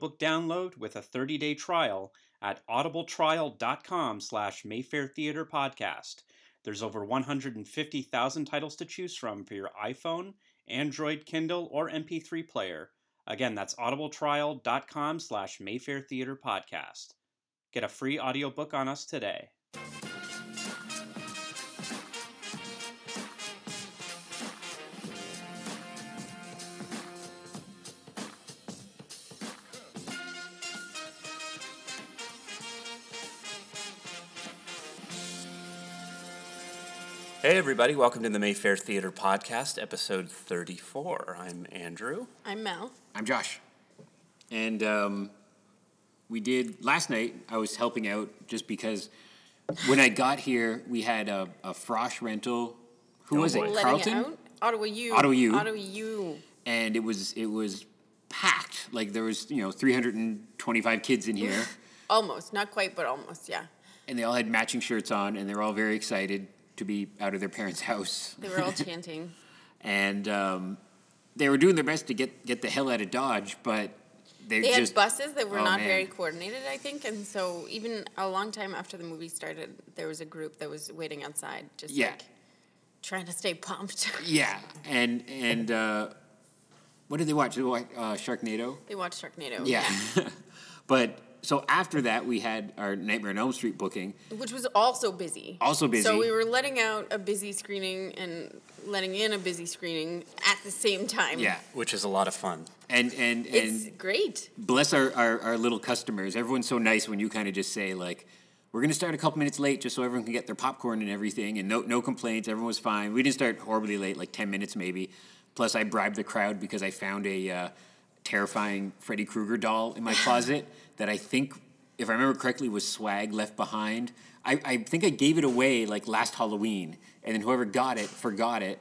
book download with a 30-day trial at audibletrial.com/Mayfair Theater Podcast. There's over 150,000 titles to choose from for your iPhone, Android, Kindle, or MP3 player. Again, that's audibletrial.com/Mayfair Theater Podcast. Get a free audiobook on us today. Hey everybody, welcome to the Mayfair Theater Podcast, episode 34. I'm Andrew. I'm Mel. I'm Josh. And we did, last night, I was helping out just because when I got here, we had a Frosh rental. Who was it? Carlton? Ottawa U. And it was packed. Like there was, 325 kids in here. Almost. Not quite, but almost, yeah. And they all had matching shirts on and they were all very excited to be out of their parents' house. They were all chanting. And they were doing their best to get the hell out of Dodge, but they had buses that were very coordinated, I think, and so even a long time after the movie started, there was a group that was waiting outside, just trying to stay pumped. Yeah, and what did they watch? Did they watch Sharknado? They watched Sharknado. Yeah. But so after that, we had our Nightmare on Elm Street booking. Which was also busy. So we were letting out a busy screening and letting in a busy screening at the same time. Yeah, which is a lot of fun. And it's great. Bless our little customers. Everyone's so nice when you kind of just say, like, we're going to start a couple minutes late just so everyone can get their popcorn and everything. And no complaints. Everyone was fine. We didn't start horribly late, like 10 minutes maybe. Plus, I bribed the crowd because I found a terrifying Freddy Krueger doll in my closet that I think, if I remember correctly, was swag left behind. I think I gave it away like last Halloween, and then whoever got it forgot it,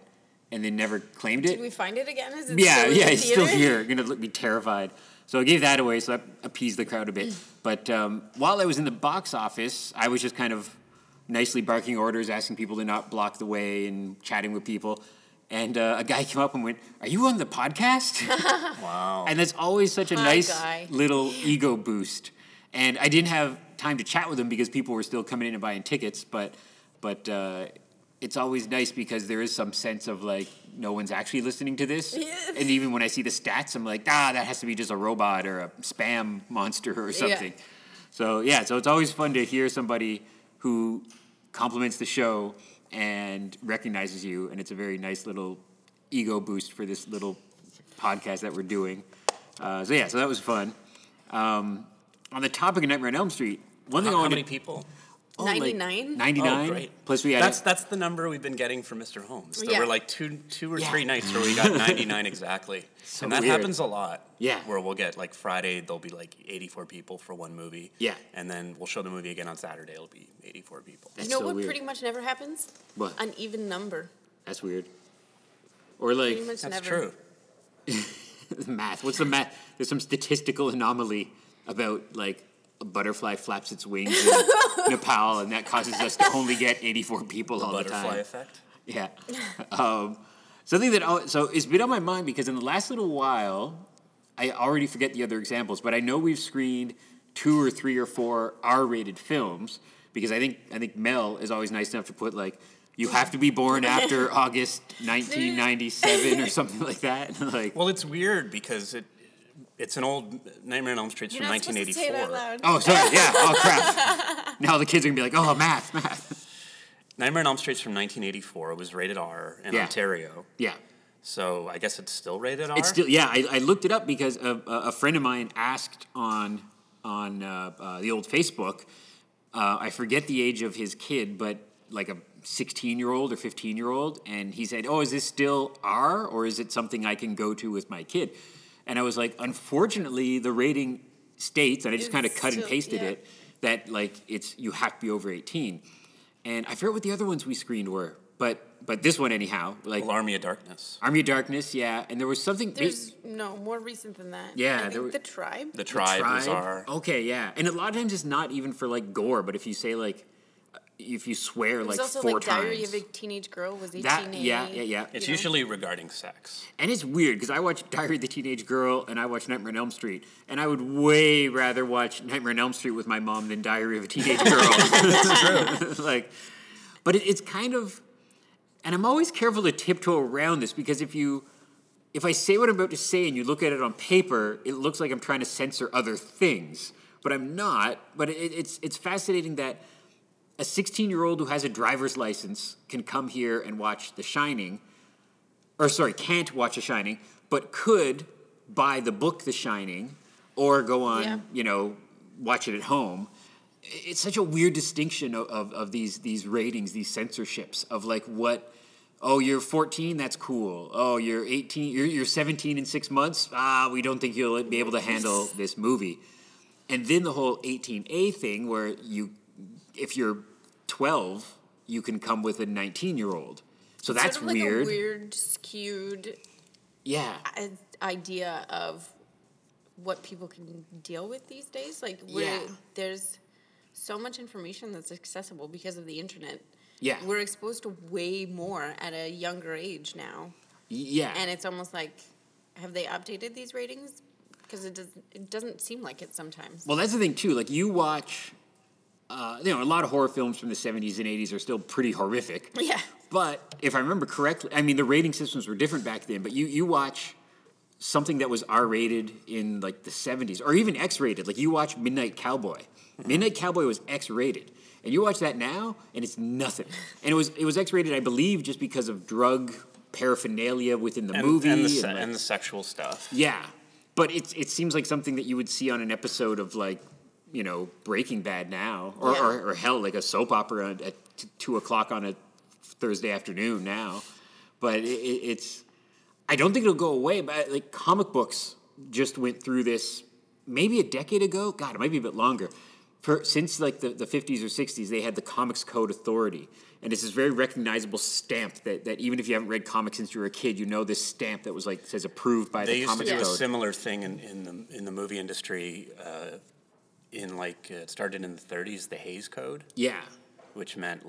and then never claimed it. Did we find it again? Is it it's still here. You're gonna be terrified. So I gave that away, so that appeased the crowd a bit. But while I was in the box office, I was just kind of nicely barking orders, asking people to not block the way, and chatting with people. And a guy came up and went, "Are you on the podcast?" Wow. And that's always such a nice little ego boost. And I didn't have time to chat with him because people were still coming in and buying tickets. But it's always nice because there is some sense of, like, no one's actually listening to this. Yes. And even when I see the stats, I'm like, that has to be just a robot or a spam monster or something. Yeah. So it's always fun to hear somebody who compliments the show and recognizes you, and it's a very nice little ego boost for this little podcast that we're doing. So that was fun. On the topic of Nightmare on Elm Street, one thing I wanted... How many people? 99? 99. Oh, great. Plus we had... That's the number we've been getting from Mr. Holmes. There were like two or three nights where we got 99 exactly. So and that happens a lot. Yeah. Where we'll get like Friday, there'll be like 84 people for one movie. Yeah. And then we'll show the movie again on Saturday, it'll be 84 people. That's what pretty much never happens? What? An even number. That's weird. Or like... Pretty much that's never. True. Math. What's the math? There's some statistical anomaly about like... A butterfly flaps its wings in Nepal, and that causes us to only get 84 people all the time. Butterfly effect. Yeah. Something that it's been on my mind because in the last little while, I already forget the other examples, but I know we've screened 2 or 3 or 4 R-rated films because I think Mel is always nice enough to put like you have to be born after August 1997 or something like that. Like, well, it's weird because It's an old Nightmare on Elm Street from 1984. Oh, sorry. Yeah. Oh, crap. Now the kids are going to be like, oh, math. Nightmare on Elm Street's from 1984. It was rated R in Ontario. Yeah. So I guess it's still rated R? It's still, yeah. I looked it up because a friend of mine asked on the old Facebook. I forget the age of his kid, but like a 16-year-old or 15-year-old. And he said, oh, is this still R or is it something I can go to with my kid? And I was like, unfortunately, the rating states, and I just kind of cut and pasted it, that like it's you have to be over 18. And I forget what the other ones we screened were, but this one anyhow, like Army of Darkness. Army of Darkness, yeah. And there was something. There's no more recent than that. Yeah, I think The Tribe. The Tribe was R. Okay, yeah. And a lot of times it's not even for like gore, but if you say like if you swear like also 4 times. It's also like Diary of a Teenage Girl was 18A. Yeah. It's usually regarding sex. And it's weird because I watch Diary of the Teenage Girl and I watch Nightmare on Elm Street. And I would way rather watch Nightmare on Elm Street with my mom than Diary of a Teenage Girl. That's true. Like, but it's kind of... And I'm always careful to tiptoe around this because if I say what I'm about to say and you look at it on paper, it looks like I'm trying to censor other things. But I'm not. But it's fascinating that a 16-year-old who has a driver's license can come here and watch The Shining, can't watch The Shining, but could buy the book The Shining or go on, watch it at home. It's such a weird distinction of these ratings, these censorships of like what, oh, you're 14, that's cool. Oh, you're 18, you're 17 in 6 months. We don't think you'll be able to handle this movie. And then the whole 18A thing where if you're 12, you can come with a 19-year-old. So that's sort of like weird. A weird, skewed idea of what people can deal with these days. Like, there's so much information that's accessible because of the internet. Yeah. We're exposed to way more at a younger age now. Yeah. And it's almost like, have they updated these ratings? Because it doesn't seem like it sometimes. Well, that's the thing, too. Like, you watch... a lot of horror films from the 70s and 80s are still pretty horrific. Yeah. But if I remember correctly, I mean, the rating systems were different back then, but you watch something that was R-rated in, like, the 70s, or even X-rated. Like, you watch Midnight Cowboy. Mm-hmm. Midnight Cowboy was X-rated. And you watch that now, and it's nothing. And it was X-rated, I believe, just because of drug paraphernalia within the movie. And the sexual stuff. Yeah. But it seems like something that you would see on an episode of, like, Breaking Bad now, or hell, like a soap opera at 2:00 on a Thursday afternoon now. But it's, I don't think it'll go away. But like comic books just went through this maybe a decade ago. God, it might be a bit longer. Since like the 50s or 60s, they had the Comics Code Authority, and it's this very recognizable stamp that even if you haven't read comics since you were a kid, you know this stamp that was like says approved by the Comics Code. They used to do a similar thing in the movie industry. It started in the 30s, the Hays Code. Yeah. Which meant,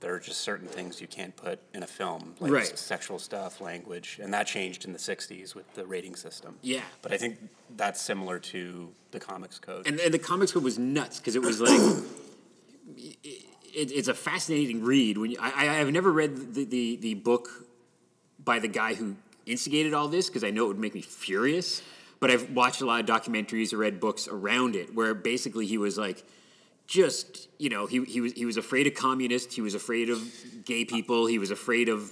there are just certain things you can't put in a film. Like sexual stuff, language. And that changed in the 60s with the rating system. Yeah. But I think that's similar to the Comics Code. And the Comics Code was nuts because it was like... it's a fascinating read. I've never read the book by the guy who instigated all this because I know it would make me furious. But I've watched a lot of documentaries or read books around it where basically he was like, just, he was afraid of communists. He was afraid of gay people. He was afraid of,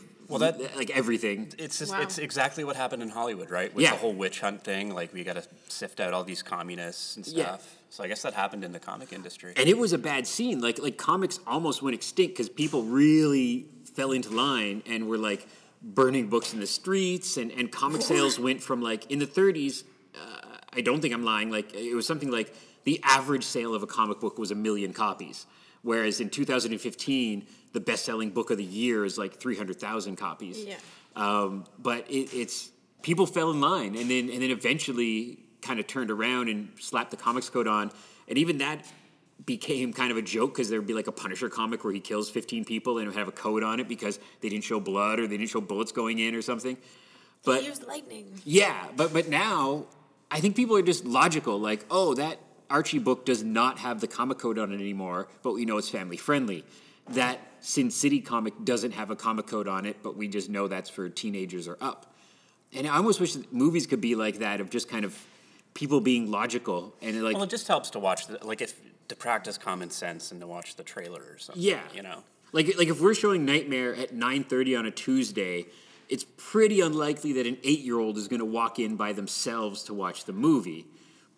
everything. It's just, It's exactly what happened in Hollywood, right? With the whole witch hunt thing. Like, we got to sift out all these communists and stuff. Yeah. So I guess that happened in the comic industry. And it was a bad scene. Like comics almost went extinct because people really fell into line and were, like, burning books in the streets. And comic sales went from, like, in the 30s... I don't think I'm lying. Like, it was something like the average sale of a comic book was 1 million copies, whereas in 2015, the best-selling book of the year is like 300,000 copies. Yeah. But it's people fell in line, and then eventually kind of turned around and slapped the Comics Code on, and even that became kind of a joke because there would be like a Punisher comic where he kills 15 people and it would have a code on it because they didn't show blood or they didn't show bullets going in or something. But he used lightning. Yeah, but now. I think people are just logical, like, oh, that Archie book does not have the comic code on it anymore, but we know it's family-friendly. That Sin City comic doesn't have a comic code on it, but we just know that's for teenagers or up. And I almost wish that movies could be like that, of just kind of people being logical. And like, well, it just helps to watch, to practice common sense and to watch the trailer or something, Like if we're showing Nightmare at 9:30 on a Tuesday... It's pretty unlikely that an 8-year-old is going to walk in by themselves to watch the movie.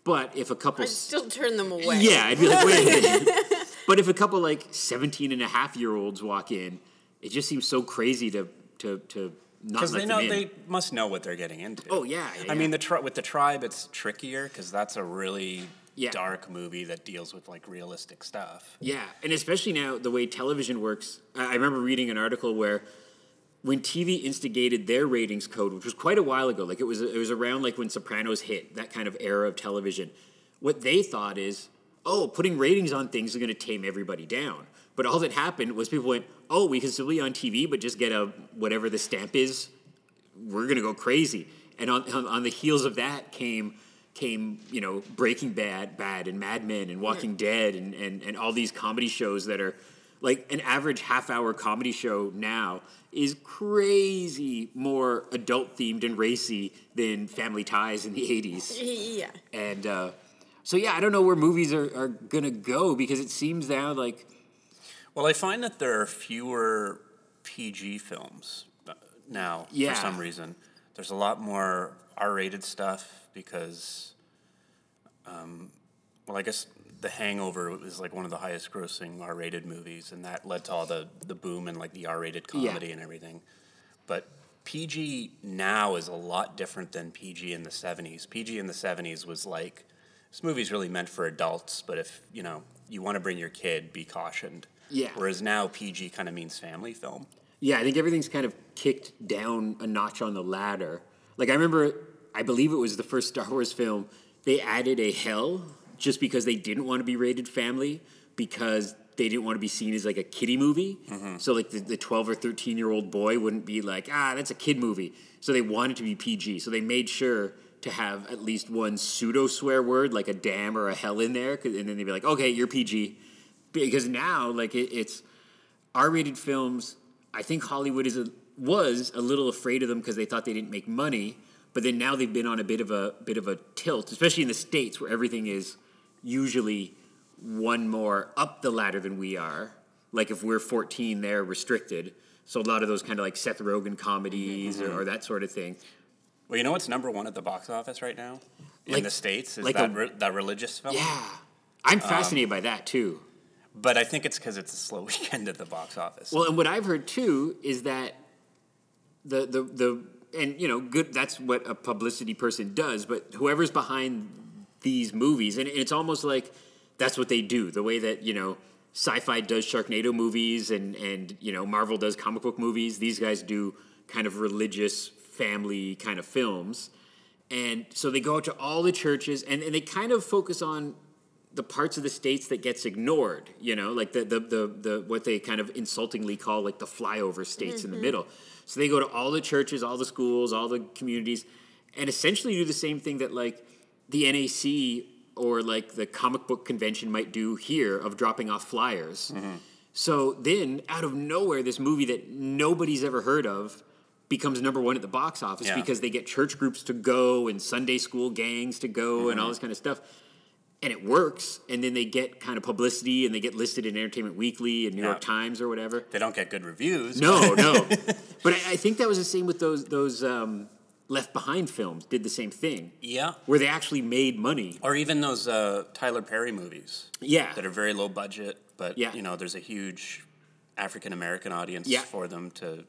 But if a couple... I'd still turn them away. Yeah, I'd be like, wait a minute. But if a couple, 17-and-a-half-year-olds walk in, it just seems so crazy to not let them in. Because they must know what they're getting into. Oh, yeah. I mean, with The Tribe, it's trickier because that's a really... Yeah. Dark movie that deals with realistic stuff. Yeah, and especially now, the way television works... I remember reading an article where... When TV instigated their ratings code, which was quite a while ago, it was around when Sopranos hit, that kind of era of television, what they thought is, oh, putting ratings on things is going to tame everybody down. But all that happened was people went, oh, we can still be on TV, but just get a whatever the stamp is. We're going to go crazy. And on the heels of that came you know, Breaking Bad and Mad Men and Walking Dead and all these comedy shows that are like an average half-hour comedy show now is crazy more adult-themed and racy than Family Ties in the 80s. Yeah. And so, yeah, I don't know where movies are going to go because it seems now like... Well, I find that there are fewer PG films now for some reason. There's a lot more R-rated stuff because, I guess The Hangover was like one of the highest grossing R-rated movies, and that led to all the boom and like the R-rated comedy and everything. But PG now is a lot different than PG in the 70s. PG in the 70s was like, this movie's really meant for adults, but if, you know, you want to bring your kid, be cautioned. Yeah. Whereas now PG kind of means family film. Yeah, I think everything's kind of kicked down a notch on the ladder. Like I remember, I believe it was the first Star Wars film, they added a hell just because they didn't want to be rated family because they didn't want to be seen as like a kiddie movie. Mm-hmm. So like the 12 or 13-year-old boy wouldn't be like, that's a kid movie. So they wanted to be PG. So they made sure to have at least one pseudo swear word, like a damn or a hell in there. And then they'd be like, okay, you're PG. Because now like it's R-rated films... I think Hollywood was a little afraid of them because they thought they didn't make money, but then now they've been on a bit of a tilt, especially in the States where everything is usually one more up the ladder than we are. Like if we're 14, they're restricted. So a lot of those kind of like Seth Rogen comedies or that sort of thing. Well, you know what's number one at the box office right now in the States is like that religious film. Yeah, I'm fascinated by that too. But I think it's because it's a slow weekend at the box office. Well, and what I've heard too is that good. That's what a publicity person does. But whoever's behind these movies, and it's almost like that's what they do. The way that sci-fi does Sharknado movies, and Marvel does comic book movies. These guys do kind of religious family kind of films, and so they go out to all the churches, and they kind of focus on the parts of the States that gets ignored, like the what they kind of insultingly call like the flyover states in the middle. So they go to all the churches, all the schools, all the communities, and essentially do the same thing that like the NAC or like the comic book convention might do here of dropping off flyers. Mm-hmm. So then out of nowhere, this movie that nobody's ever heard of becomes number one at the box office because they get church groups to go and Sunday school gangs to go and all this kind of stuff. And it works, and then they get kind of publicity, and they get listed in Entertainment Weekly and New York Times or whatever. They don't get good reviews. No. But I think that was the same with those Left Behind films did the same thing. Yeah. Where they actually made money. Or even those Tyler Perry movies. Yeah. That are very low budget, but, there's a huge African-American audience for them to,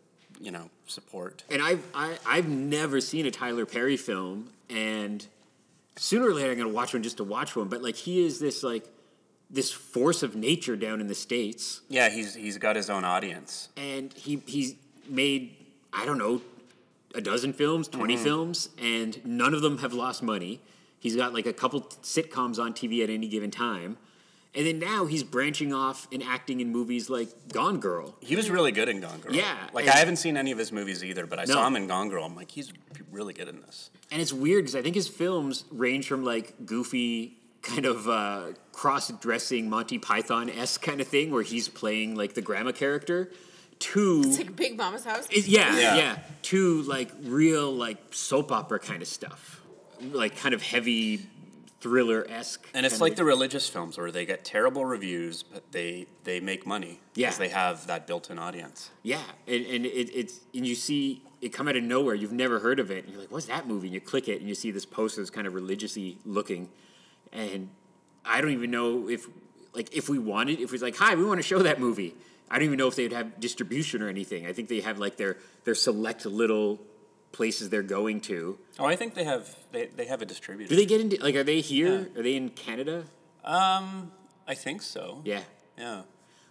support. And I've never seen a Tyler Perry film, and... sooner or later, I'm going to watch one just to watch one. But, he is this force of nature down in the States. Yeah, he's got his own audience. And he's made, I don't know, a dozen films, 20 films, and none of them have lost money. He's got, a couple sitcoms on TV at any given time. And then now he's branching off and acting in movies like Gone Girl. He was really good in Gone Girl. Yeah. I haven't seen any of his movies either, but I saw him in Gone Girl. I'm like, he's really good in this. And it's weird because I think his films range from goofy kind of cross-dressing Monty Python-esque kind of thing where he's playing the grandma character to... It's like Big Mama's House? Yeah. To real soap opera kind of stuff. Kind of heavy... thriller-esque. And it's the religious films where they get terrible reviews, but they make money because they have that built-in audience. Yeah, and it's and you see it come out of nowhere. You've never heard of it, and you're like, what's that movie? And you click it, and you see this poster that's kind of religiously looking. And I don't even know if we hi, we want to show that movie. I don't even know if they would have distribution or anything. I think they have their select little... places they're going to. Oh, I think they have a distributor. Do they get into are they here? Yeah. Are they in Canada? I think so. Yeah. Yeah.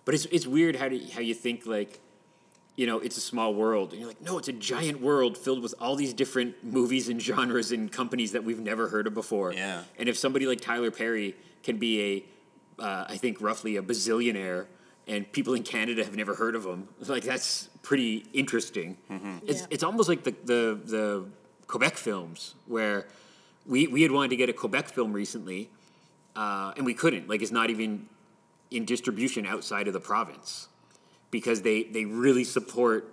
But it's weird how you think it's a small world and you're like, no, it's a giant world filled with all these different movies and genres and companies that we've never heard of before. Yeah. And if somebody like Tyler Perry can be a I think, roughly a bazillionaire, and people in Canada have never heard of him. Like, that's pretty interesting. Mm-hmm. It's almost like the Quebec films, where we had wanted to get a Quebec film recently, and we couldn't. Like, it's not even in distribution outside of the province, because they really support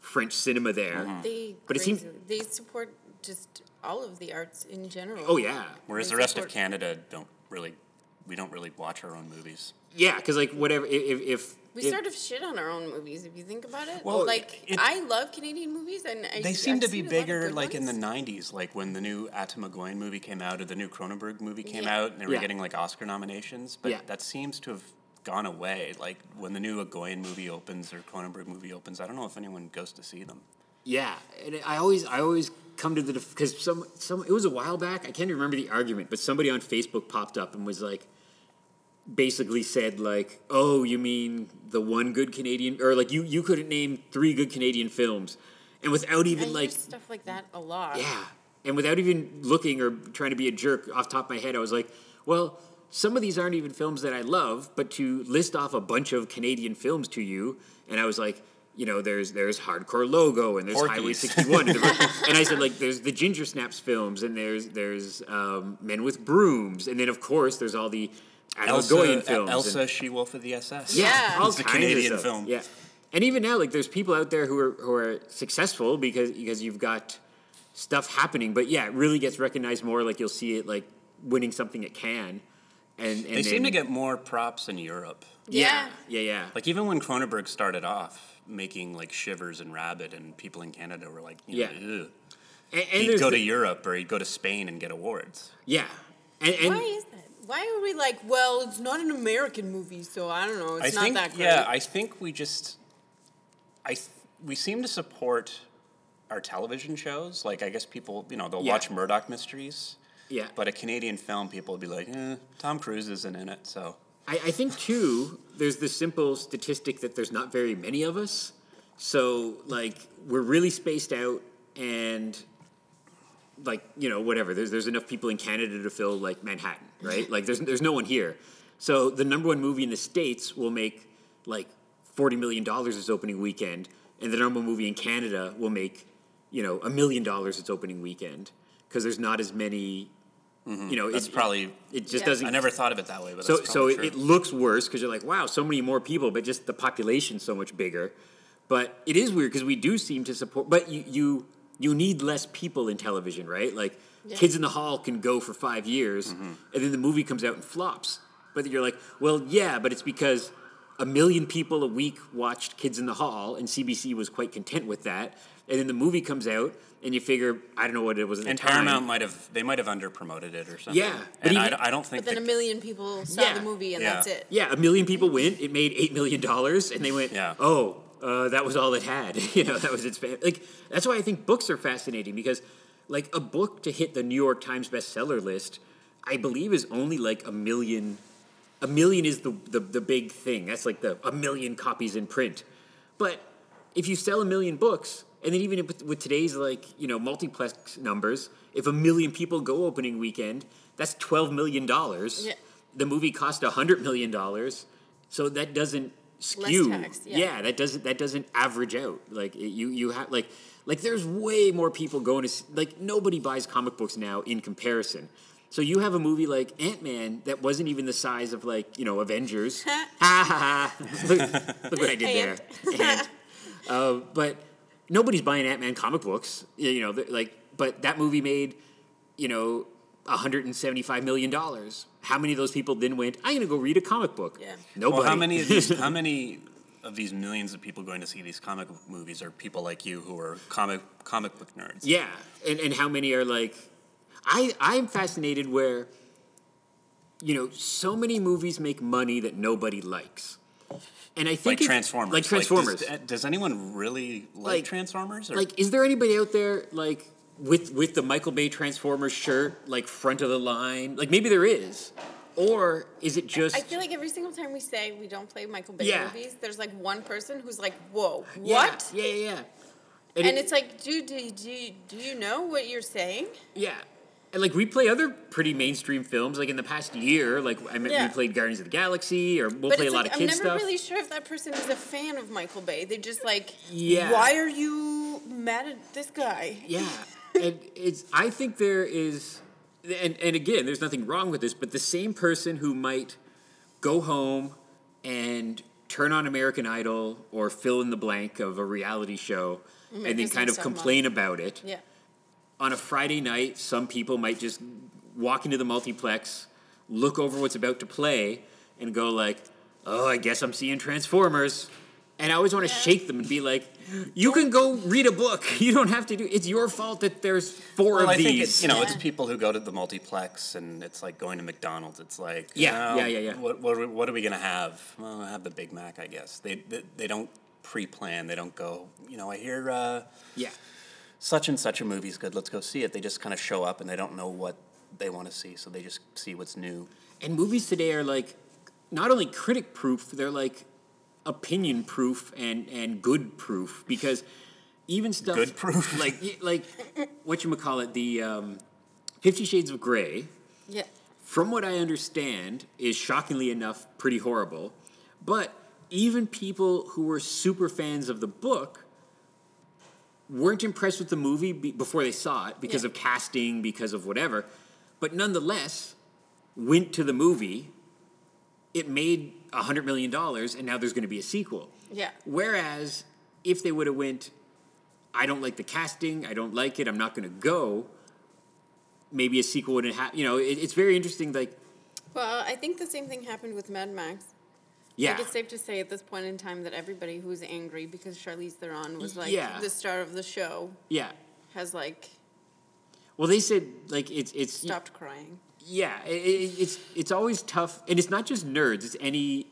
French cinema there. Mm-hmm. They support just all of the arts in general. Oh, yeah. Whereas the rest of Canada we don't really watch our own movies. Yeah, because, like, whatever, if we sort of shit on our own movies, if you think about it. Well, like, I love Canadian movies, and they seem to be bigger, like, in the 90s, like, when the new Atom Egoyan movie came out, or the new Cronenberg movie came out, and they were getting, like, Oscar nominations, but that seems to have gone away. Like, when the new Egoyan movie opens, or Cronenberg movie opens, I don't know if anyone goes to see them. Yeah, and I always come to the, because some it was a while back, I can't remember the argument, but somebody on Facebook popped up and was like, basically said, like, oh, you mean the one good Canadian, or, like, you couldn't name 3 good Canadian films, and without even, I like, stuff like that a lot. Yeah, and without even looking or trying to be a jerk, off the top of my head, I was like, well, some of these aren't even films that I love, but to list off a bunch of Canadian films to you, and I was like, you know, there's Hardcore Logo, and there's Porkies. Highway 61, and I said, like, there's the Ginger Snaps films, and there's Men with Brooms, and then, of course, there's all the Elsa films. Elsa, She-Wolf of the SS. Yeah. All it's a Canadian film. Yeah. And even now, like, there's people out there who are successful because you've got stuff happening. But, yeah, it really gets recognized more. Like, you'll see it, like, winning something at Cannes. And they seem to get more props in Europe. Yeah. Like, even when Cronenberg started off making, like, Shivers and Rabbit, and people in Canada were like, you know, ugh. And he'd go to Europe, or he'd go to Spain and get awards. Yeah. And why is that? Why are we like, well, it's not an American movie, so I don't know, it's not that great. Yeah, I think we seem to support our television shows. Like, I guess people, you know, they'll watch Murdoch Mysteries. Yeah. But a Canadian film, people will be like, Tom Cruise isn't in it, so. I think, too, there's the simple statistic that there's not very many of us. So, like, we're really spaced out, and, like, you know, whatever. There's enough people in Canada to fill, like, Manhattan, right? Like, there's no one here. So the number one movie in the States will make, like, $40 million its opening weekend, and the number one movie in Canada will make, you know, $1 million its opening weekend, because there's not as many, you know. It's probably... It just doesn't... I never thought of it that way, but that's probably true. So it looks worse, because you're like, wow, so many more people, but just the population's so much bigger. But it is weird, because we do seem to support... But you need less people in television, right? Like, Kids in the Hall can go for 5 years, and then the movie comes out and flops. But you're like, well, yeah, but it's because 1 million people a week watched Kids in the Hall, and CBC was quite content with that. And then the movie comes out, and you figure, I don't know what it was at the time. And Paramount might have under-promoted it or something. Yeah. And even, I don't think... But then 1 million people saw the movie, and that's it. Yeah, 1 million people went. It made $8 million, and they went, that was all it had. You know, that was its... Like, that's why I think books are fascinating, because, like, a book to hit the New York Times bestseller list, I believe, is only, like, 1 million... 1 million is the big thing. That's, like, 1 million copies in print. But if you sell 1 million books... And then even with today's, like, you know, multiplex numbers, if 1 million people go opening weekend, that's $12 million. Yeah. The movie cost $100 million. So that doesn't skew. Less tax, that doesn't average out. Like, you have, like there's way more people going to, like, nobody buys comic books now in comparison. So you have a movie like Ant-Man that wasn't even the size of, like, you know, Avengers. Ha ha ha. Look what I did there. But... Nobody's buying Ant-Man comic books, you know, like, but that movie made, you know, $175 million. How many of those people then went, I'm going to go read a comic book? Yeah. Nobody. Well, how many of these millions of people going to see these comic movies are people like you who are comic book nerds? Yeah. And how many are like, I'm fascinated where, you know, so many movies make money that nobody likes. And I think Transformers. Does anyone really like Transformers? Or? Like, is there anybody out there, like, with the Michael Bay Transformers shirt, like, front of the line? Like, maybe there is. Or is it just... I feel like every single time we say we don't play Michael Bay movies, there's, like, one person who's like, whoa, what? Yeah. And it's like, dude, do you know what you're saying? Yeah. And, like, replay other pretty mainstream films, like, in the past year. Like, we played Guardians of the Galaxy, or we'll play a lot of kids' stuff. I'm never really sure if that person is a fan of Michael Bay. They're just like, why are you mad at this guy? Yeah. And it's, I think there is, and again, there's nothing wrong with this, but the same person who might go home and turn on American Idol or fill in the blank of a reality show and then kind of complain about it. Yeah. On a Friday night, some people might just walk into the multiplex, look over what's about to play, and go like, oh, I guess I'm seeing Transformers. And I always want to shake them and be like, you can go read a book. You don't have to do... It's your fault that there's four of these. Well, I think it's, it's people who go to the multiplex, and it's like going to McDonald's. It's like, what are we going to have? Well, I have the Big Mac, I guess. They don't pre-plan. They don't go, I hear... such and such a movie's good, let's go see it. They just kind of show up and they don't know what they want to see, so they just see what's new. And movies today are like not only critic proof, they're like opinion proof and good proof, because even stuff good proof, like whatchamacallit, the 50 Shades of Grey, from what I understand, is shockingly enough pretty horrible. But even people who were super fans of the book weren't impressed with the movie before they saw it because of casting, because of whatever, but nonetheless went to the movie. It made $100 million, and now there's going to be a sequel. Yeah. Whereas if they would have went, I don't like the casting, I don't like it, I'm not going to go, maybe a sequel wouldn't happen. It's very interesting. Like, well, I think the same thing happened with Mad Max. Yeah. Like, it's safe to say at this point in time that everybody who's angry because Charlize Theron was, like, the star of the show... Yeah. ...has, like... Well, they said, like, it's... Stopped crying. Yeah. It's always tough. And it's not just nerds. It's any...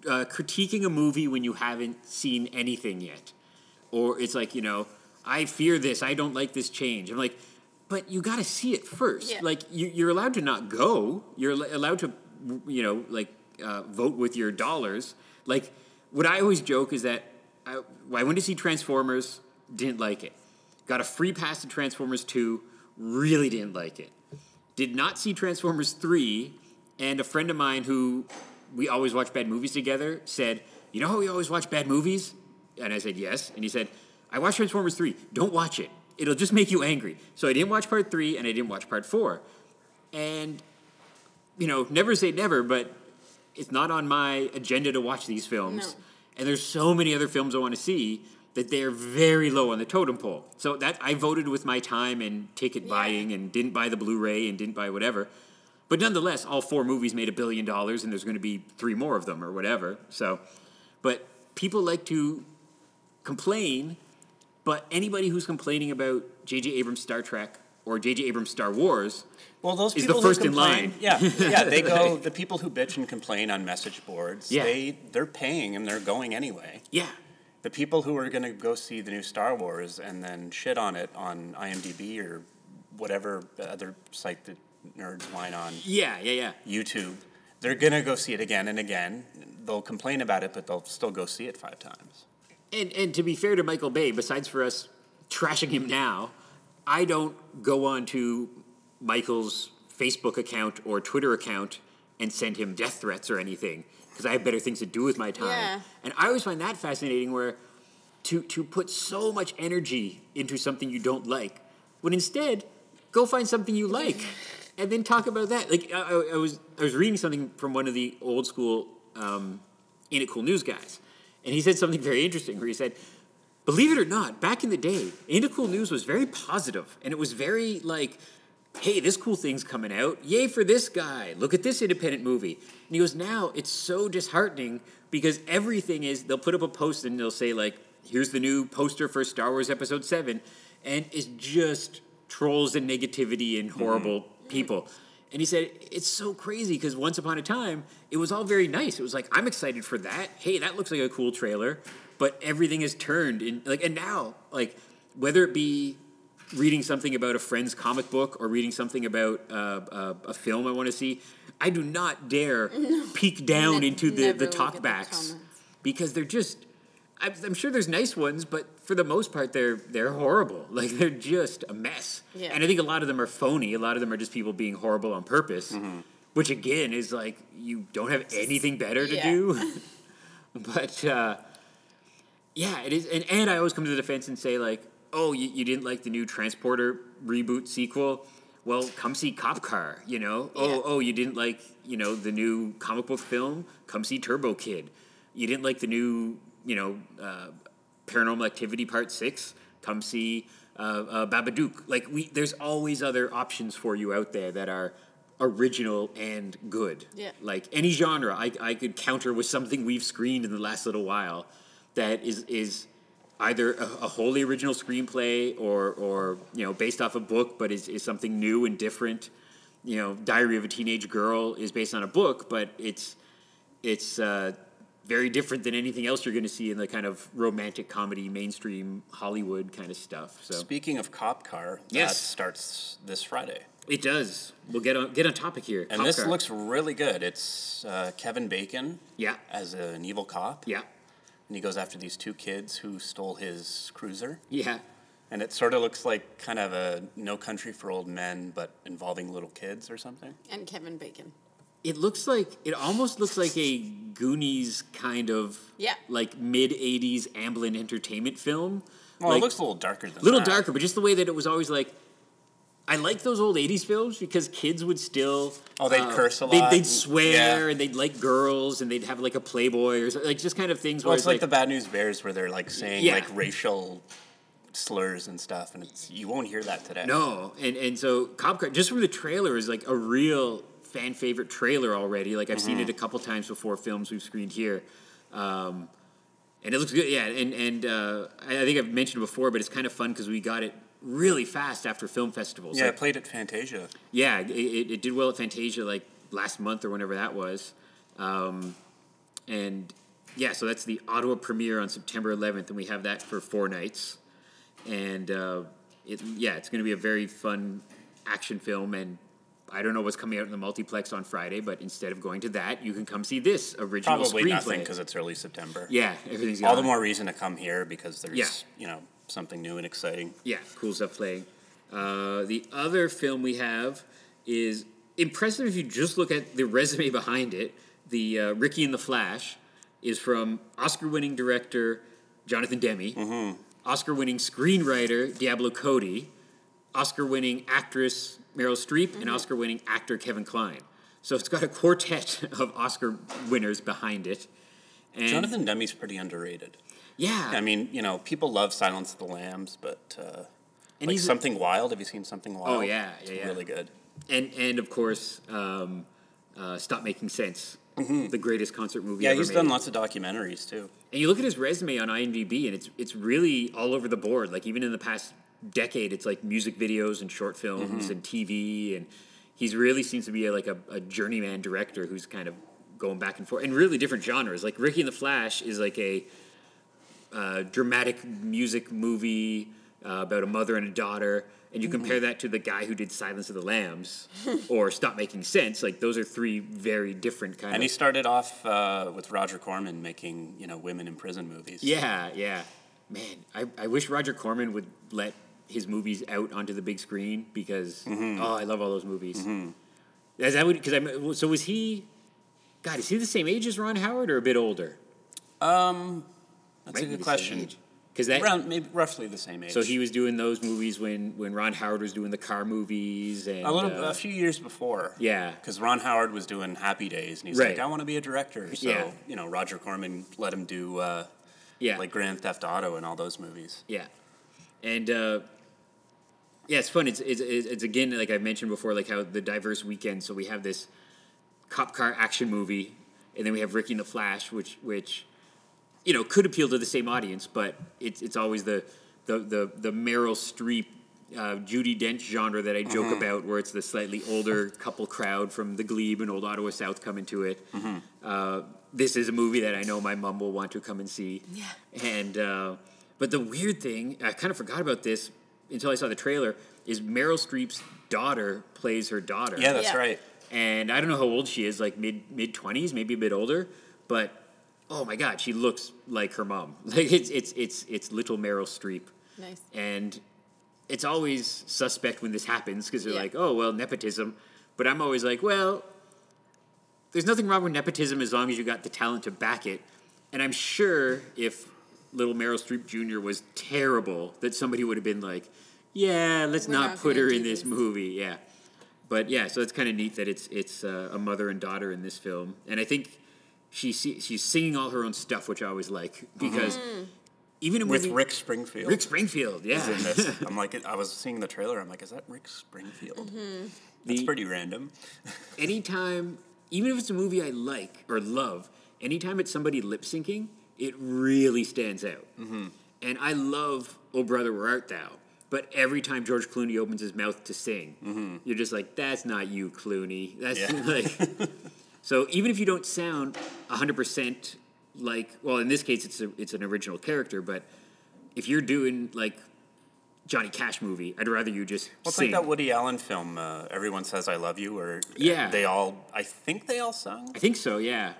critiquing a movie when you haven't seen anything yet. Or it's like, I fear this. I don't like this change. I'm like, but you got to see it first. Yeah. Like, you're allowed to not go. You're allowed to, vote with your dollars. Like, what I always joke is that I went to see Transformers, didn't like it. Got a free pass to Transformers 2, really didn't like it. Did not see Transformers 3, and a friend of mine who we always watch bad movies together said, you know how we always watch bad movies? And I said, yes. And he said, I watched Transformers 3. Don't watch it. It'll just make you angry. So I didn't watch part 3, and I didn't watch part 4. And, never say never, but it's not on my agenda to watch these films. No. And there's so many other films I want to see that they're very low on the totem pole. So that I voted with my time and ticket buying and didn't buy the Blu-ray and didn't buy whatever. But nonetheless, all four movies made $1 billion and there's going to be three more of them or whatever. So, but people like to complain, but anybody who's complaining about J.J. Abrams' Star Trek or J.J. Abrams' Star Wars those people is the first who in line. Yeah, they go, the people who bitch and complain on message boards, they're paying and they're going anyway. Yeah. The people who are going to go see the new Star Wars and then shit on it on IMDb or whatever other site that nerds whine on. Yeah. YouTube. They're going to go see it again and again. They'll complain about it, but they'll still go see it 5 times. And to be fair to Michael Bay, besides for us trashing him now, I don't go on to Michael's Facebook account or Twitter account and send him death threats or anything because I have better things to do with my time. Yeah. And I always find that fascinating where to put so much energy into something you don't like when instead go find something you like and then talk about that. Like I was reading something from one of the old school Ain't It Cool News guys, and he said something very interesting where he said, believe it or not, back in the day, Ain't It Cool News was very positive, and it was very like, hey, this cool thing's coming out. Yay for this guy. Look at this independent movie. And he goes, now it's so disheartening because everything is, they'll put up a post and they'll say like, here's the new poster for Star Wars Episode 7, and it's just trolls and negativity and horrible people. And he said, it's so crazy because once upon a time, it was all very nice. It was like, I'm excited for that. Hey, that looks like a cool trailer. But everything is turned in, like, and now, like, whether it be reading something about a friend's comic book or reading something about a film I want to see, I do not dare peek down into the talkbacks because they're just, I'm sure there's nice ones, but for the most part, they're horrible. Like, they're just a mess. Yeah. And I think a lot of them are phony. A lot of them are just people being horrible on purpose, mm-hmm. which, again, is like, you don't have anything better to do. But, yeah, it is. And I always come to the defense and say, like, oh, you didn't like the new Transporter reboot sequel? Well, come see Cop Car, you know? Yeah. Oh, you didn't like, you know, the new comic book film? Come see Turbo Kid. You didn't like the new, you know, Paranormal Activity Part 6? Come see Babadook. Like, there's always other options for you out there that are original and good. Yeah. Like, any genre I could counter with something we've screened in the last little while that is either a wholly original screenplay or you know, based off a book, but is something new and different. You know, Diary of a Teenage Girl is based on a book, but it's very different than anything else you're going to see in the kind of romantic comedy, mainstream Hollywood kind of stuff. So, speaking of Cop Car, that starts this Friday. It does. We'll get on topic here. And this looks really good. It's Kevin Bacon as an evil cop. Yeah. And he goes after these two kids who stole his cruiser. Yeah. And it sort of looks like kind of a No Country for Old Men, but involving little kids or something. And Kevin Bacon. It almost looks like a Goonies kind of like mid-80s Amblin Entertainment film. Well, like, it looks a little darker than that. A little darker, but just the way that it was always like, I like those old 80s films because kids would still... Oh, they'd curse a lot. They'd swear, and they'd like girls, and they'd have like a Playboy, or like just kind of things where it's like the Bad News Bears where they're like saying like racial slurs and stuff, and it's, you won't hear that today. No, and so Cop Car, just from the trailer, is like a real fan favorite trailer already. Like, I've seen it a couple times before films we've screened here. And it looks good, and I think I've mentioned it before, but it's kind of fun because we got it really fast after film festivals. Yeah, like, I played at Fantasia. Yeah, it did well at Fantasia like last month or whenever that was. And yeah, so that's the Ottawa premiere on September 11th, and we have that for 4 nights. And it's going to be a very fun action film, and I don't know what's coming out in the multiplex on Friday, but instead of going to that, you can come see this original screenplay. Probably nothing because it's early September. Yeah, everything's all the more reason to come here because there's, you know, something new and exciting. Yeah, cool stuff playing. The other film we have is impressive if you just look at the resume behind it. The Ricky and the Flash is from Oscar-winning director Jonathan Demme, Oscar-winning screenwriter Diablo Cody, Oscar-winning actress Meryl Streep, and Oscar-winning actor Kevin Kline. So it's got a quartet of Oscar winners behind it. And Jonathan Demme's pretty underrated. Yeah. I mean, you know, people love Silence of the Lambs, but like Something Wild. Have you seen Something Wild? Oh, yeah. Really good. And of course, Stop Making Sense, the greatest concert movie ever made. Yeah, he's done lots of documentaries, too. And you look at his resume on IMDb, and it's really all over the board. Like, even in the past decade, it's like music videos and short films and TV, and he's really seems to be a journeyman director who's kind of going back and forth in really different genres. Like, Ricky and the Flash is like a... dramatic music movie about a mother and a daughter, and you compare that to the guy who did Silence of the Lambs or Stop Making Sense. Like, those are three very different kind of... And he started off with Roger Corman making, you know, women in prison movies. Yeah. Man, I wish Roger Corman would let his movies out onto the big screen because, I love all those movies. So was he... God, is he the same age as Ron Howard or a bit older? That's a good question. Because maybe roughly the same age. So he was doing those movies when Ron Howard was doing the car movies and a few years before. Yeah, because Ron Howard was doing Happy Days, and he's like, I want to be a director. So you know, Roger Corman let him do like Grand Theft Auto and all those movies. Yeah, and it's fun. It's again, like I mentioned before, like how the diverse weekend. So we have this Cop Car action movie, and then we have Ricky and the Flash, which you know, could appeal to the same audience, but it's always the Meryl Streep, Judi Dench genre that I joke about, where it's the slightly older couple crowd from the Glebe and Old Ottawa South come into it. This is a movie that I know my mom will want to come and see. Yeah. And but the weird thing, I kind of forgot about this until I saw the trailer, is Meryl Streep's daughter plays her daughter. Yeah, that's right. And I don't know how old she is, like mid 20s, maybe a bit older, but oh my God, she looks like her mom. Like it's little Meryl Streep. Nice. And it's always suspect when this happens because they're like, oh, well, nepotism. But I'm always like, well, there's nothing wrong with nepotism as long as you got the talent to back it. And I'm sure if little Meryl Streep Jr. was terrible, that somebody would have been like, yeah, let's not put her in this movie. Yeah. But yeah, so it's kind of neat that it's a mother and daughter in this film. And I think she's singing all her own stuff, which I always like because... Mm-hmm. Even with Rick Springfield. Rick Springfield, yeah. In this. I'm like, I was seeing the trailer. I'm like, is that Rick Springfield? Mm-hmm. That's pretty random. Anytime, even if it's a movie I like or love, anytime it's somebody lip syncing, it really stands out. Mm-hmm. And I love "Oh Brother, Where Art Thou," but every time George Clooney opens his mouth to sing, mm-hmm. you're just like, that's not you, Clooney. That's like. So even if you don't sound 100%. Like, well, in this case, it's an original character, but if you're doing, like, Johnny Cash movie, I'd rather you just sing. It's like that Woody Allen film, Everyone Says I Love You, or I think they all sung? I think so, yeah.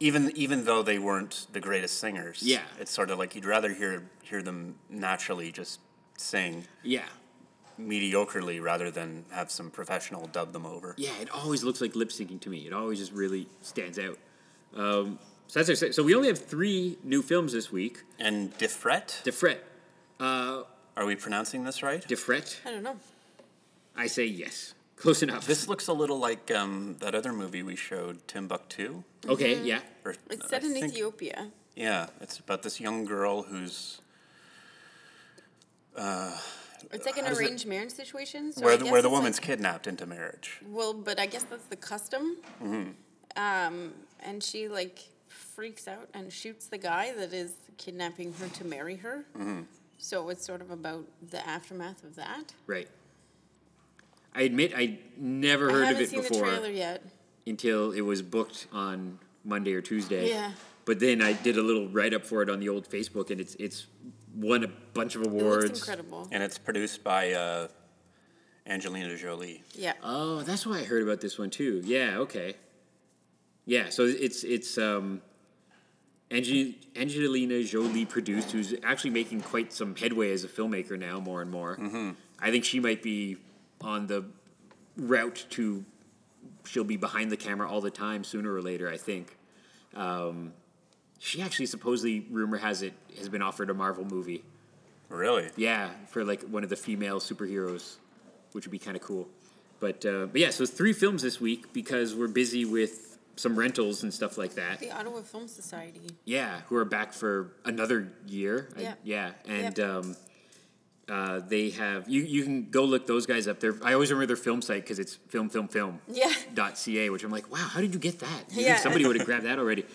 Even though they weren't the greatest singers. Yeah. It's sort of like you'd rather hear them naturally just sing. Yeah. Mediocrely rather than have some professional dub them over. Yeah, it always looks like lip syncing to me. It always just really stands out. So that's our, so we only have 3 new films this week. And De Fret. Are we pronouncing this right? De Fret. I don't know. I say yes. Close enough. This looks a little like that other movie we showed, Timbuktu. Okay, mm-hmm. yeah. Or, it's set in Ethiopia. Yeah, it's about this young girl who's... it's like an arranged marriage situation. So where the woman's like, kidnapped into marriage. Well, but I guess that's the custom. Mm-hmm. And she, like... freaks out and shoots the guy that is kidnapping her to marry her. Mm-hmm. So it's sort of about the aftermath of that. Right. I admit I never heard of it before. I haven't seen the trailer yet. Until it was booked on Monday or Tuesday. Yeah. But then I did a little write-up for it on the old Facebook, and it's won a bunch of awards. It looks incredible. And it's produced by Angelina Jolie. Yeah. Oh, that's why I heard about this one, too. Yeah, okay. Yeah, so it's Angelina Jolie produced, who's actually making quite some headway as a filmmaker now, more and more. Mm-hmm. I think she might be on the route to... She'll be behind the camera all the time, sooner or later, I think. She actually supposedly, rumor has it, has been offered a Marvel movie. Really? Yeah, for like one of the female superheroes, which would be kind of cool. But yeah, so 3 films this week because we're busy with some rentals and stuff like that. The Ottawa Film Society. Yeah, who are back for another year. They have... You can go look those guys up there. I always remember their film site because it's filmfilmfilm.ca, which I'm like, wow, how did you get that? You think somebody would have grabbed that already.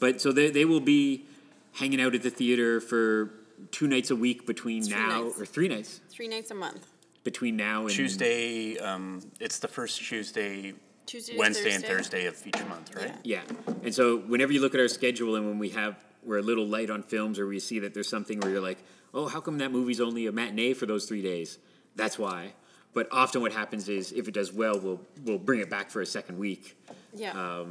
But so they will be hanging out at the theater for 2 nights a week between or 3 nights. 3 nights a month. Between now and... Tuesday, it's the first Tuesday, Wednesday and Thursday of each month, right? Yeah. And so whenever you look at our schedule and when we're a little light on films or we see that there's something where you're like, oh, how come that movie's only a matinee for those 3 days? That's why. But often what happens is if it does well, we'll bring it back for a second week. Yeah.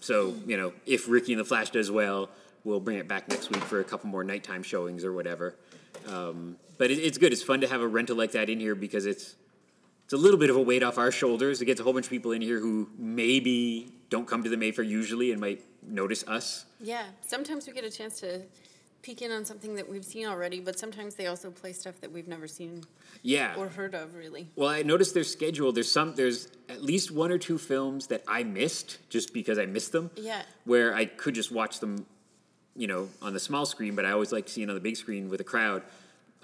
So, you know, if Ricky and the Flash does well, we'll bring it back next week for a couple more nighttime showings or whatever. But it's good. It's fun to have a rental like that in here because it's a little bit of a weight off our shoulders. It gets a whole bunch of people in here who maybe don't come to the Mayfair usually and might notice us. Yeah. Sometimes we get a chance to peek in on something that we've seen already, but sometimes they also play stuff that we've never seen or heard of, really. Well, I noticed their schedule. There's at least 1 or 2 films that I missed just because I missed them. Yeah. Where I could just watch them, you know, on the small screen, but I always like seeing on the big screen with a crowd.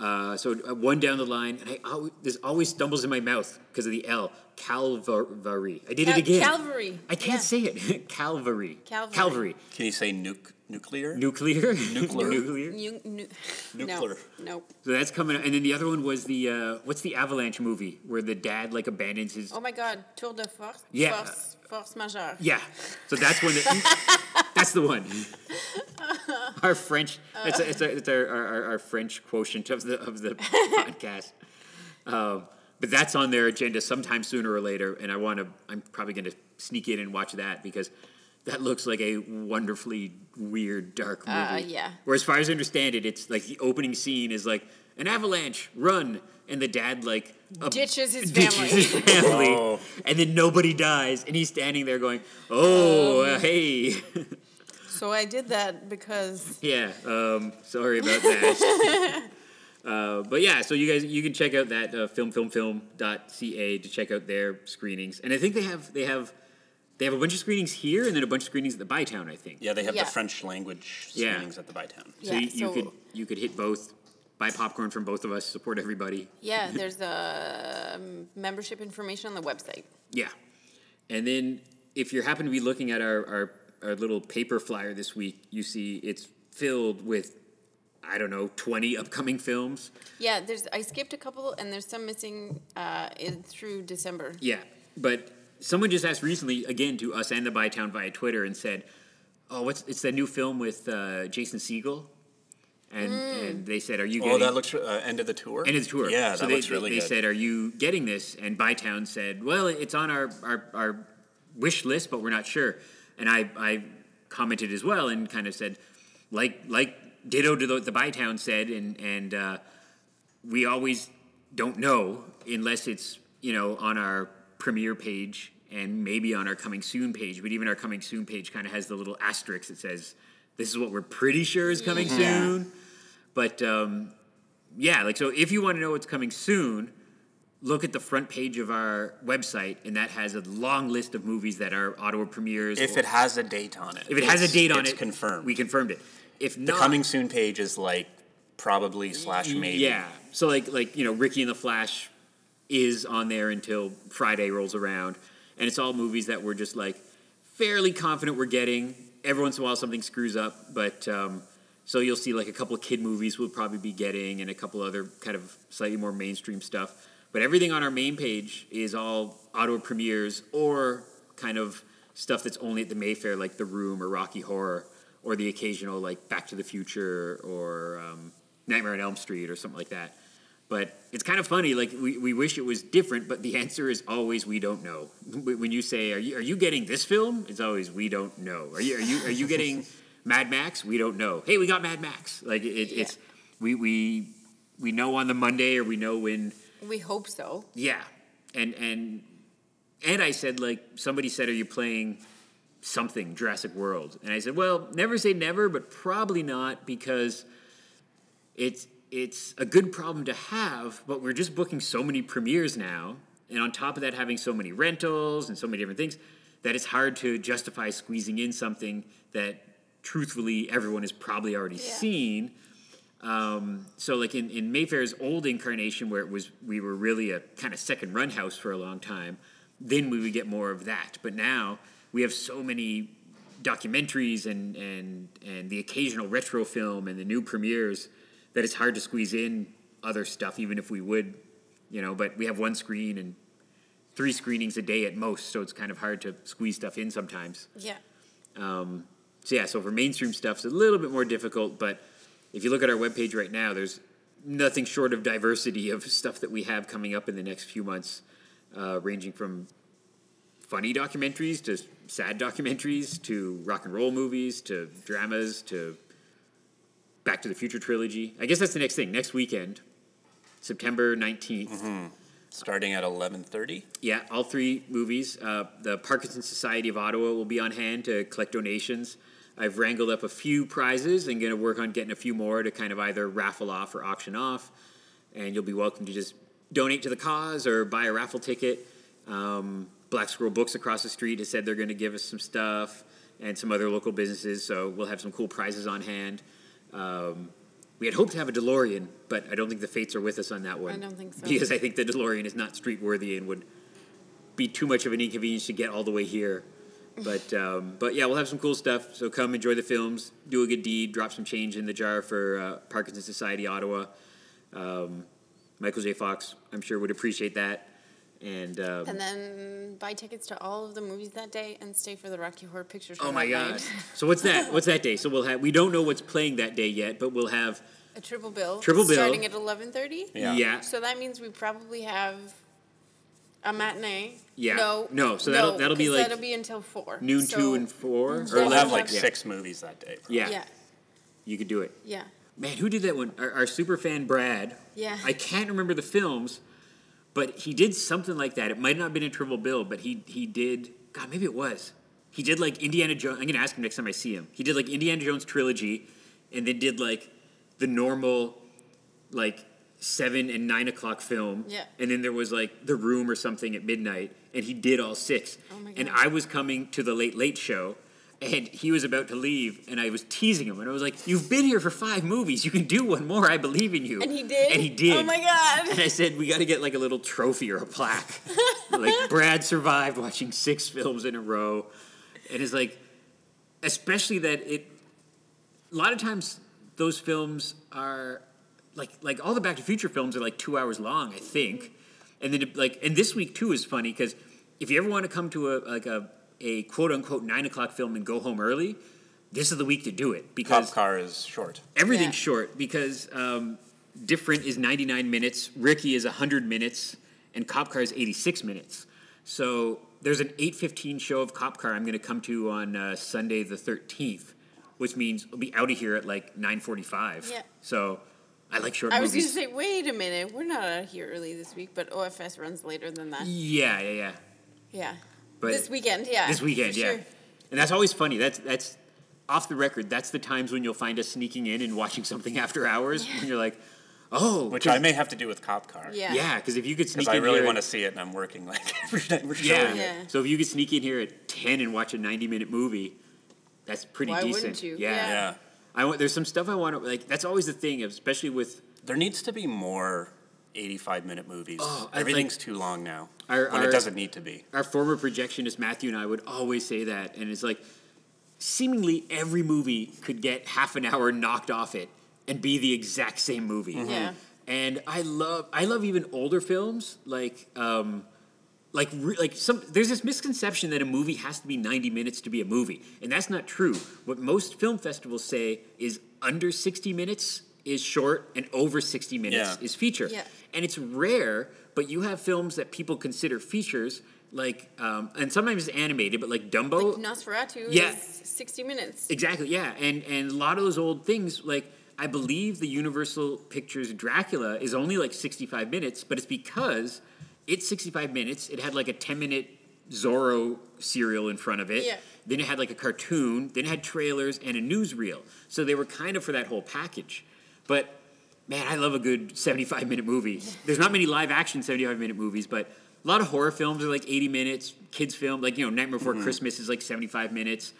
So one down the line, and this always stumbles in my mouth because of the L. Calvary. I did it again. Calvary. I can't say it. Calvary. Can you say nuclear? Nuclear. Nuclear. No. So that's coming up. And then the other one was the, what's the Avalanche movie where the dad, like, abandons his... Oh, my God. Tour de force? Yeah. Force majeure. Yeah. So that's one that... That's the one. Our French, it's our French quotient of the podcast. But that's on their agenda sometime sooner or later, and I'm probably going to sneak in and watch that because that looks like a wonderfully weird, dark movie. Yeah. Where, as far as I understand it, it's like the opening scene is like, an avalanche, run, and the dad, like... Ditches his family. Oh. And then nobody dies, and he's standing there going, hey. So I did that because... Yeah, sorry about that. But yeah, so you guys, you can check out that filmfilmfilm.ca to check out their screenings. And I think they have a bunch of screenings here and then a bunch of screenings at the Bytown, I think. Yeah, they have the French language screenings at the Bytown. Yeah, so you could hit both, buy popcorn from both of us, support everybody. Yeah, there's the membership information on the website. Yeah. And then if you happen to be looking at our little paper flyer this week, you see it's filled with, I don't know, 20 upcoming films. Yeah, I skipped a couple, and there's some missing through December. Yeah, but someone just asked recently, again, to us and the Bytown via Twitter, and said, it's that new film with Jason Segel. And they said, are you getting... Oh, that looks... End of the Tour? End of the Tour. Yeah, so that looks really good. They said, are you getting this? And Bytown said, well, it's on our wish list, but we're not sure. And I commented as well and kind of said, like ditto to what the Bytown said, and we always don't know unless it's, on our premiere page and maybe on our coming soon page. But even our coming soon page kind of has the little asterisk that says, this is what we're pretty sure is coming soon. But, so if you want to know what's coming soon, look at the front page of our website, and that has a long list of movies that are Ottawa premieres. If it has a date on it. If it has a date on it. It's confirmed. We confirmed it. If not, the coming soon page is like probably / maybe. Yeah. So Ricky and the Flash is on there until Friday rolls around. And it's all movies that we're just fairly confident we're getting. Every once in a while something screws up. But so you'll see a couple of kid movies we'll probably be getting and a couple other kind of slightly more mainstream stuff. But everything on our main page is all Ottawa premieres or kind of stuff that's only at the Mayfair, like The Room or Rocky Horror. Or the occasional, Back to the Future or Nightmare on Elm Street or something like that. But it's kind of funny. We wish it was different, but the answer is always we don't know. When you say, are you getting this film? It's always we don't know. Are you getting Mad Max? We don't know. Hey, we got Mad Max. It's we know on the Monday, or we know when. We hope so. Yeah, and I said somebody said, are you playing something, Jurassic World? And I said, well, never say never, but probably not, because it's a good problem to have, but we're just booking so many premieres now, and on top of that having so many rentals and so many different things, that it's hard to justify squeezing in something that truthfully everyone has probably already seen. So in Mayfair's old incarnation, where we were really a kind of second run house for a long time, then we would get more of that. But now we have so many documentaries and the occasional retro film and the new premieres that it's hard to squeeze in other stuff, even if we would, but we have one screen and 3 screenings a day at most, so it's kind of hard to squeeze stuff in sometimes. Yeah. So for mainstream stuff, it's a little bit more difficult, but if you look at our webpage right now, there's nothing short of diversity of stuff that we have coming up in the next few months, ranging from funny documentaries to sad documentaries to rock and roll movies to dramas to Back to the Future trilogy. I guess that's the next thing. Next weekend, September 19th. Mm-hmm. Starting at 11:30. Yeah, all 3 movies. The Parkinson Society of Ottawa will be on hand to collect donations. I've wrangled up a few prizes and going to work on getting a few more to kind of either raffle off or auction off. And you'll be welcome to just donate to the cause or buy a raffle ticket. Black Squirrel Books across the street has said they're going to give us some stuff and some other local businesses, so we'll have some cool prizes on hand. We had hoped to have a DeLorean, but I don't think the fates are with us on that one. I don't think so. Because I think the DeLorean is not street-worthy and would be too much of an inconvenience to get all the way here. But yeah, we'll have some cool stuff, so come enjoy the films, do a good deed, drop some change in the jar for Parkinson Society Ottawa. Michael J. Fox, I'm sure, would appreciate that. And then buy tickets to all of the movies that day and stay for the Rocky Horror Picture Show. Oh my God! So what's that day? So we don't know what's playing that day yet, but we'll have a triple bill starting at 11:30. Yeah. So that means we probably have A matinee? Yeah. No. So that'll be like... That'll be until 4. Noon, so 2 and 4? Or they'll have like 6 movies that day. Probably. Yeah. You could do it. Yeah. Man, who did that one? Our super fan, Brad. Yeah. I can't remember the films, but he did something like that. It might not have been a Triple Bill, but he did... God, maybe it was. He did like Indiana Jones... I'm going to ask him next time I see him. He did like Indiana Jones trilogy, and then did like the normal... like 7 and 9 o'clock film. Yeah. And then there was like The Room or something at midnight, and he did all 6. Oh my God. And I was coming to the Late Late Show, and he was about to leave, and I was teasing him, and I was like, you've been here for 5 movies. You can do one more. I believe in you. And he did? And he did. Oh my God. And I said, we got to get like a little trophy or a plaque. Like, Brad survived watching 6 films in a row. And it's like, especially that it, a lot of times those films are... Like all the Back to the Future films are like 2 hours long, I think, and then and this week too is funny because if you ever want to come to a quote unquote 9 o'clock film and go home early, this is the week to do it because Cop Car is short. Everything's short because Different is 99 minutes, Ricky is 100 minutes, and Cop Car is 86 minutes. So there's an 8:15 show of Cop Car I'm going to come to on Sunday the 13th, which means we'll be out of here at like 9:45. Yeah. So. I like short movies. I was going to say, wait a minute, we're not out here early this week, but OFS runs later than that. Yeah. Yeah. But this weekend, yeah. Sure. And that's always funny. That's off the record. That's the times when you'll find us sneaking in and watching something after hours when you're like, oh. Which I may have to do with Cop Car. Yeah, because if you could sneak in here. Because I really want to see it, and I'm working like every night. We're showing it. So if you could sneak in here at 10 and watch a 90-minute movie, that's pretty decent. Why wouldn't you? Yeah. There's some stuff I want to, like, that's always the thing, especially with... There needs to be more 85-minute movies. Oh, everything's too long now, when it doesn't need to be. Our former projectionist, Matthew, and I would always say that, and it's like, seemingly every movie could get half an hour knocked off it and be the exact same movie. Mm-hmm. Yeah. And I love even older films, there's this misconception that a movie has to be 90 minutes to be a movie, and that's not true. What most film festivals say is under 60 minutes is short and over 60 minutes is feature. Yeah. And it's rare, but you have films that people consider features, like, and sometimes it's animated, but like Dumbo. Like Nosferatu is 60 minutes. Exactly, yeah. And a lot of those old things, like, I believe the Universal Pictures Dracula is only like 65 minutes, but it's because... It's 65 minutes. It had like a 10-minute Zorro serial in front of it. Yeah. Then it had like a cartoon. Then it had trailers and a newsreel. So they were kind of for that whole package. But, man, I love a good 75-minute movie. There's not many live-action 75-minute movies, but a lot of horror films are like 80 minutes. Kids' film, like, you know, Nightmare Before Christmas is like 75 minutes.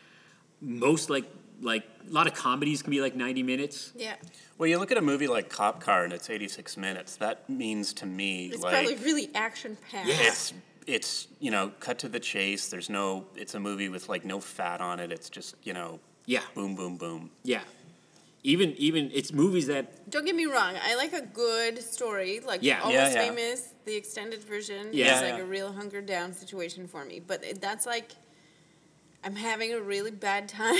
Most like a lot of comedies can be like 90 minutes. Yeah. Well, you look at a movie like Cop Car and it's 86 minutes. That means to me it's like... It's probably really action-packed. Yeah. It's, you know, cut to the chase. There's no... It's a movie with like no fat on it. It's just, you know... Yeah. Boom, boom, boom. Yeah. Even it's movies that... Don't get me wrong. I like a good story. Like Almost Famous, the extended version is like a real hunkered-down situation for me. But that's like... I'm having a really bad time.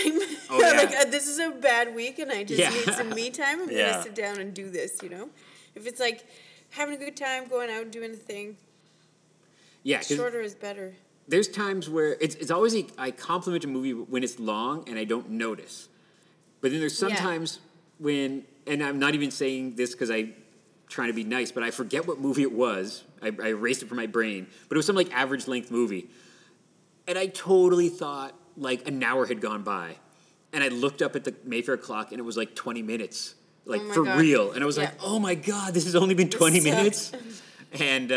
Oh, yeah. Like, this is a bad week, and I just need some me time. I'm going to sit down and do this, you know? If it's like having a good time, going out, doing a thing, shorter is better. There's times where it's always, I compliment a movie when it's long and I don't notice. But then there's sometimes when, and I'm not even saying this because I'm trying to be nice, but I forget what movie it was. I erased it from my brain. But it was some like average length movie. And I totally thought, like, an hour had gone by. And I looked up at the Mayfair clock, and it was, like, 20 minutes. Like, for real. And I was like, oh, my God, this has only been 20 minutes? And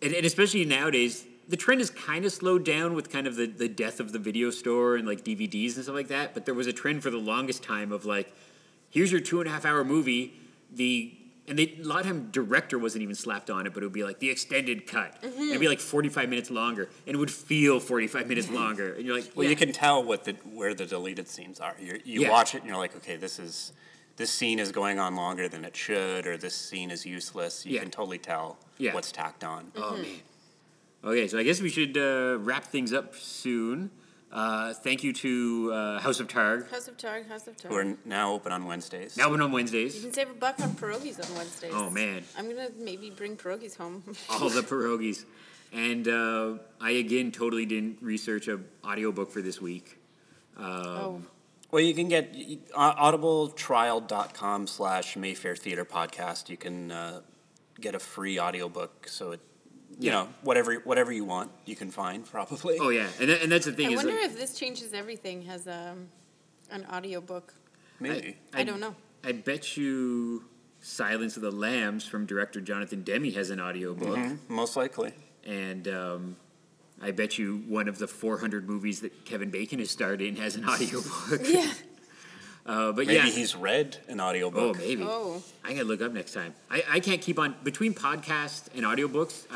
especially nowadays, the trend is kind of slowed down with kind of the death of the video store and, like, DVDs and stuff like that. But there was a trend for the longest time of, like, here's your 2.5-hour movie, And a lot of time, director wasn't even slapped on it, but it would be like the extended cut. Mm-hmm. And it'd be like 45 minutes longer, and it would feel 45 minutes longer. And you're like, well, you can tell where the deleted scenes are. You watch it, and you're like, okay, this scene is going on longer than it should, or this scene is useless. You can totally tell what's tacked on. Mm-hmm. Oh man. Okay, so I guess we should wrap things up soon. Thank you to House of Targ. We're now open on Wednesdays. You can save $1 on pierogies on Wednesdays. Oh, man. I'm going to maybe bring pierogies home. All the pierogies. And I, again, totally didn't research an audiobook for this week. Well, you can get audibletrial.com/Mayfair Theater Podcast. You can get a free audiobook, so it, you know, whatever you want, you can find, probably. Oh, yeah, and that's the thing. I wonder if This Changes Everything has an audiobook. Maybe. I don't know. I bet you Silence of the Lambs from director Jonathan Demme has an audiobook. Mm-hmm, most likely. And... I bet you one of the 400 movies that Kevin Bacon has starred in has an audiobook. Yeah. Maybe he's read an audiobook. Oh, maybe. Oh. I got to look up next time. I can't keep on... Between podcasts and audiobooks,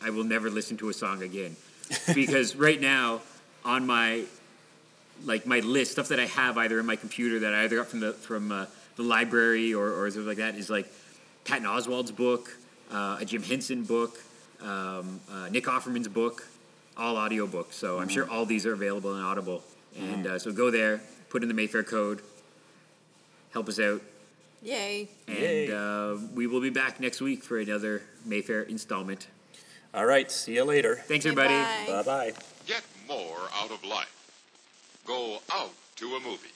I will never listen to a song again. Because right now, on my list, stuff that I have either in my computer that I either got from the library or something like that is like Patton Oswalt's book, a Jim Henson book, Nick Offerman's book. All audiobooks, so I'm sure all these are available in Audible. And so go there, put in the Mayfair code, help us out. Yay. And we will be back next week for another Mayfair installment. All right, see you later. Thanks, everybody. Bye-bye. Get more out of life. Go out to a movie.